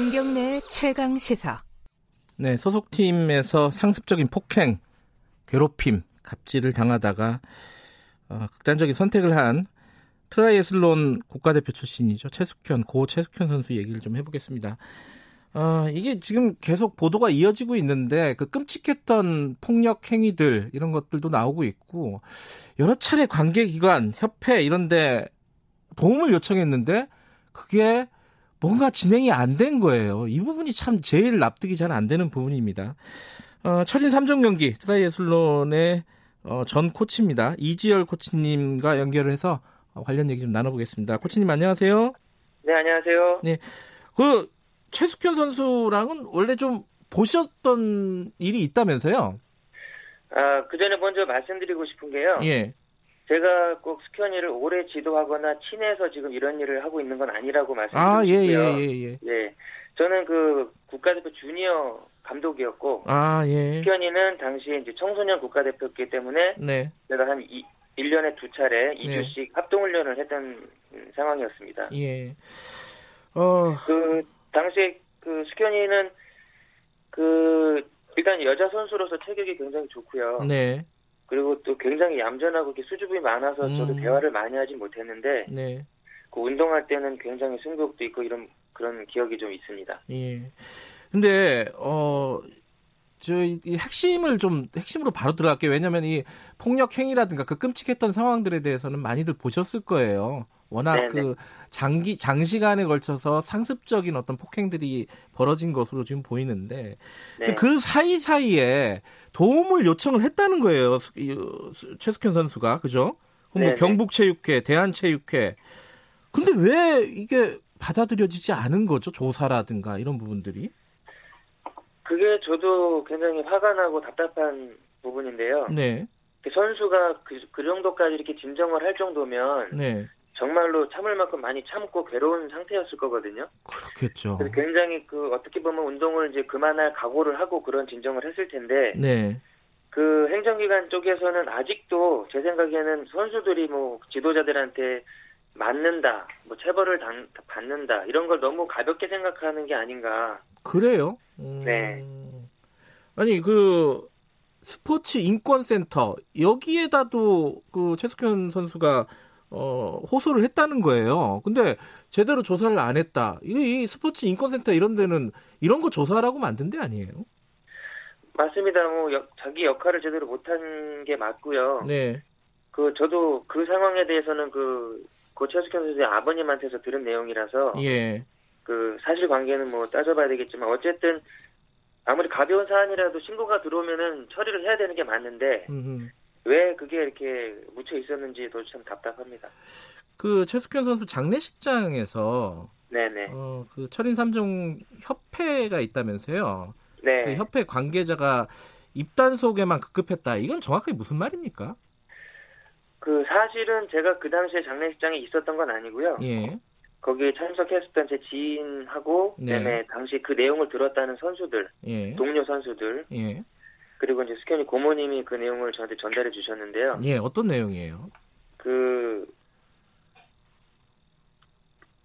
김경래의 최강시사. 네, 소속팀에서 상습적인 폭행, 괴롭힘, 갑질을 당하다가 극단적인 선택을 한 트라이애슬론 국가대표 출신이죠. 고 최숙현 선수 얘기를 좀 해보겠습니다. 이게 지금 계속 보도가 이어지고 있는데 그 끔찍했던 폭력 행위들 이런 것들도 나오고 있고 여러 차례 관계기관, 협회 이런 데 도움을 요청했는데 그게 뭔가 진행이 안 된 거예요. 이 부분이 참 제일 납득이 잘 안 되는 부분입니다. 철인 3종 경기 트라이애슬론의 전 코치입니다. 이지열 코치님과 연결을 해서 관련 얘기 좀 나눠보겠습니다. 코치님 안녕하세요. 네, 안녕하세요. 네, 그 최숙현 선수랑은 원래 좀 보셨던 일이 있다면서요? 아, 그 전에 먼저 말씀드리고 싶은 게요. 예. 제가 꼭 숙현이를 오래 지도하거나 친해서 지금 이런 일을 하고 있는 건 아니라고 말씀드리고요. 아, 예. 저는 그 국가대표 주니어 감독이었고, 숙현이는 당시에 이제 청소년 국가대표였기 때문에 네. 제가 한 1년에 2차례 2주씩 네. 합동훈련을 했던 상황이었습니다. 예. 그 당시에 그 숙현이는 그 일단 여자 선수로서 체격이 굉장히 좋고요. 네. 그리고 또 굉장히 얌전하고 이렇게 수줍음이 많아서 저도 대화를 많이 하지 못했는데 네. 그 운동할 때는 굉장히 승부욕도 있고 이런 그런 기억이 좀 있습니다. 예. 근데 저희 핵심을 좀 핵심으로 바로 들어갈게요. 왜냐하면 이 폭력 행위라든가 그 끔찍했던 상황들에 대해서는 많이들 보셨을 거예요. 워낙 네네. 그 장시간에 걸쳐서 상습적인 어떤 폭행들이 벌어진 것으로 지금 보이는데 네. 그 사이사이에 도움을 요청을 했다는 거예요. 최숙현 선수가 그죠? 뭐 경북체육회, 대한체육회. 근데 왜 이게 받아들여지지 않은 거죠? 조사라든가 이런 부분들이? 그게 저도 굉장히 화가 나고 답답한 부분인데요. 네. 그 선수가 그 정도까지 이렇게 진정을 할 정도면 네. 정말로 참을 만큼 많이 참고 괴로운 상태였을 거거든요. 그렇겠죠. 그래서 굉장히 그 어떻게 보면 운동을 이제 그만할 각오를 하고 그런 진정을 했을 텐데 네. 그 행정기관 쪽에서는 아직도 제 생각에는 선수들이 뭐 지도자들한테 맞는다, 뭐 체벌을 받는다 이런 걸 너무 가볍게 생각하는 게 아닌가. 그래요? 네. 아니 그 스포츠 인권센터 여기에다도 그 최숙현 선수가 호소를 했다는 거예요. 근데 제대로 조사를 안 했다. 이 스포츠 인권센터 이런 데는 이런 거 조사하라고 만든 데 아니에요? 맞습니다. 뭐 자기 역할을 제대로 못한 게 맞고요. 네. 그 저도 그 상황에 대해서는 그 최숙현 선수의 아버님한테서 들은 내용이라서 예. 그 사실관계는 뭐 따져봐야 되겠지만 어쨌든 아무리 가벼운 사안이라도 신고가 들어오면은 처리를 해야 되는 게 맞는데. 왜 그게 이렇게 묻혀 있었는지 도저히 참 답답합니다. 그 최숙현 선수 장례식장에서 네네. 그 철인 3종 협회가 있다면서요. 네. 그 협회 관계자가 입단 소개만 급급했다. 이건 정확하게 무슨 말입니까? 그 사실은 제가 그 당시에 장례식장에 있었던 건 아니고요. 예. 거기에 참석했었던 제 지인하고 네. 당시 그 내용을 들었다는 선수들, 예. 동료 선수들. 예. 그리고 이제 숙현이 고모님이 그 내용을 저한테 전달해 주셨는데요. 예, 어떤 내용이에요? 그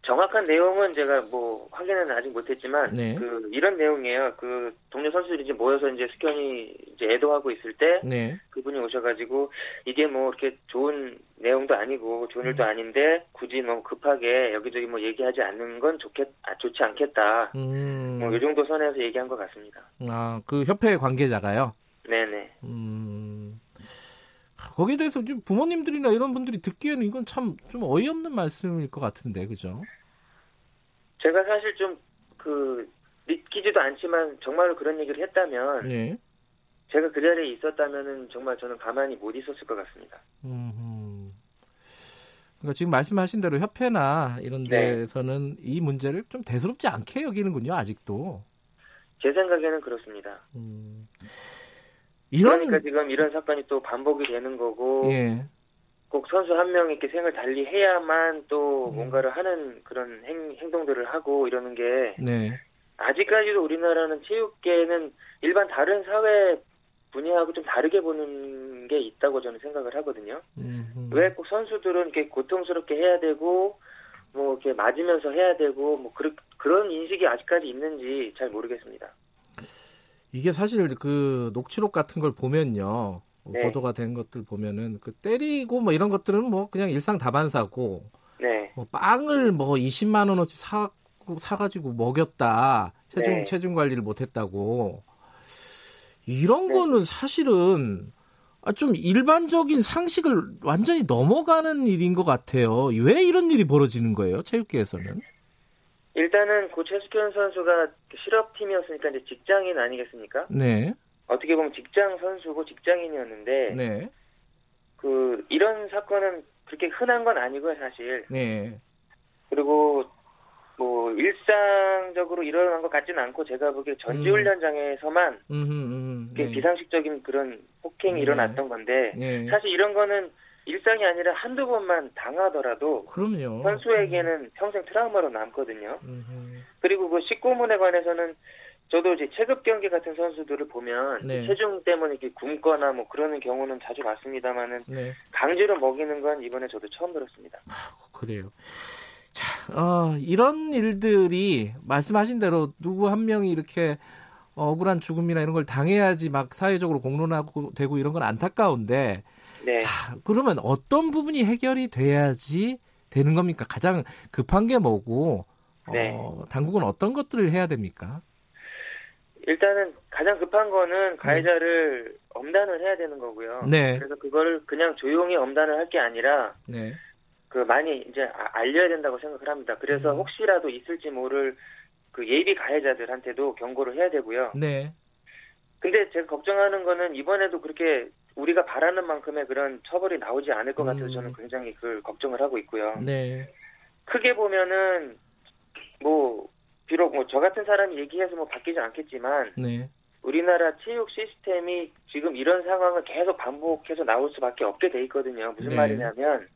정확한 내용은 제가 뭐 확인은 아직 못했지만 네. 그 이런 내용이에요. 그 동료 선수들이 이제 모여서 이제 숙현이 이제 애도하고 있을 때 네. 그분이 오셔가지고 이게 뭐 이렇게 좋은 내용도 아니고 좋은 일도 아닌데 굳이 너무 급하게 여기저기 뭐 얘기하지 않는 건 좋지 않겠다. 뭐 이 정도 선에서 얘기한 것 같습니다. 아, 그 협회 관계자가요? 네네. 거기에 대해서 지금 부모님들이나 이런 분들이 듣기에는 이건 참 좀 어이없는 말씀일 것 같은데, 그죠? 제가 사실 좀 믿기지도 않지만 정말로 그런 얘기를 했다면, 네. 제가 그 자리에 있었다면은 정말 저는 가만히 못 있었을 것 같습니다. 그러니까 지금 말씀하신 대로 협회나 이런 데에서는 네. 이 문제를 좀 대수롭지 않게 여기는군요, 아직도. 제 생각에는 그렇습니다. 그러니까 지금 이런 사건이 또 반복이 되는 거고 예. 꼭 선수 한 명이 이렇게 생을 달리해야만 또 뭔가를 하는 그런 행동들을 하고 이러는 게 네. 아직까지도 우리나라는 체육계는 일반 다른 사회 분야하고 좀 다르게 보는 게 있다고 저는 생각을 하거든요. 왜 꼭 선수들은 이렇게 고통스럽게 해야 되고 뭐 이렇게 맞으면서 해야 되고 뭐 그런 인식이 아직까지 있는지 잘 모르겠습니다. 이게 사실 그 녹취록 같은 걸 보면요. 네. 보도가 된 것들 보면은 그 때리고 뭐 이런 것들은 뭐 그냥 일상 다반사고. 네. 뭐 빵을 뭐 20만 원어치 사가지고 먹였다. 체중 관리를 못했다고. 이런 거는 사실은 좀 일반적인 상식을 완전히 넘어가는 일인 것 같아요. 왜 이런 일이 벌어지는 거예요? 체육계에서는? 일단은 고 최숙현 선수가 실업팀이었으니까 이제 직장인 아니겠습니까? 네. 어떻게 보면 직장 선수고 직장인이었는데, 네. 그 이런 사건은 그렇게 흔한 건 아니고요, 사실. 네. 그리고 뭐 일상적으로 일어난 것 같지는 않고 제가 보기에 전지훈련장에서만 네. 비상식적인 그런 폭행이 일어났던 건데 사실 이런 거는 일상이 아니라 한두 번만 당하더라도 그럼요. 선수에게는 평생 트라우마로 남거든요. 그리고 그 식고문에 관해서는 저도 이제 체급 경기 같은 선수들을 보면 네. 체중 때문에 이렇게 굶거나 뭐 그러는 경우는 자주 봤습니다만은 네. 강제로 먹이는 건 이번에 저도 처음 들었습니다. 아, 그래요. 자, 이런 일들이 말씀하신 대로 누구 한 명이 이렇게 억울한 죽음이나 이런 걸 당해야지 막 사회적으로 공론화되고 이런 건 안타까운데 네. 자, 그러면 어떤 부분이 해결이 돼야지 되는 겁니까? 가장 급한 게 뭐고 네. 당국은 어떤 것들을 해야 됩니까? 일단은 가장 급한 거는 가해자를 네. 엄단을 해야 되는 거고요. 네. 그래서 그거를 그냥 조용히 엄단을 할 게 아니라 네. 그 많이 이제 알려야 된다고 생각을 합니다. 그래서 혹시라도 있을지 모를 그 예비 가해자들한테도 경고를 해야 되고요. 네. 근데 제가 걱정하는 거는 이번에도 그렇게 우리가 바라는 만큼의 그런 처벌이 나오지 않을 것 같아서 저는 굉장히 그걸 걱정을 하고 있고요. 네. 크게 보면은 뭐 비록 뭐 저 같은 사람이 얘기해서 뭐 바뀌지 않겠지만 네. 우리나라 체육 시스템이 지금 이런 상황을 계속 반복해서 나올 수밖에 없게 돼 있거든요. 무슨 네. 말이냐면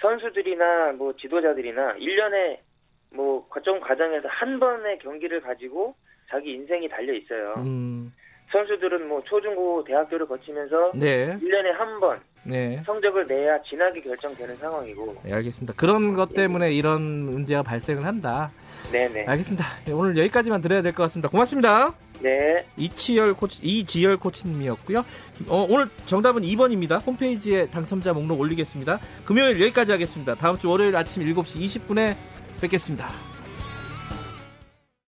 선수들이나 뭐 지도자들이나 1년에 뭐 거점 과정에서 한 번의 경기를 가지고 자기 인생이 달려 있어요. 선수들은 뭐 초중고 대학교를 거치면서 네. 1년에 한 번 네. 성적을 내야 진학이 결정되는 상황이고. 네, 알겠습니다. 그런 것 때문에 이런 문제가 발생을 한다. 네네. 알겠습니다. 오늘 여기까지만 드려야 될 것 같습니다. 고맙습니다. 네. 이지열 코치님이었고요. 오늘 정답은 2번입니다. 홈페이지에 당첨자 목록 올리겠습니다. 금요일 여기까지 하겠습니다. 다음 주 월요일 아침 7시 20분에 뵙겠습니다.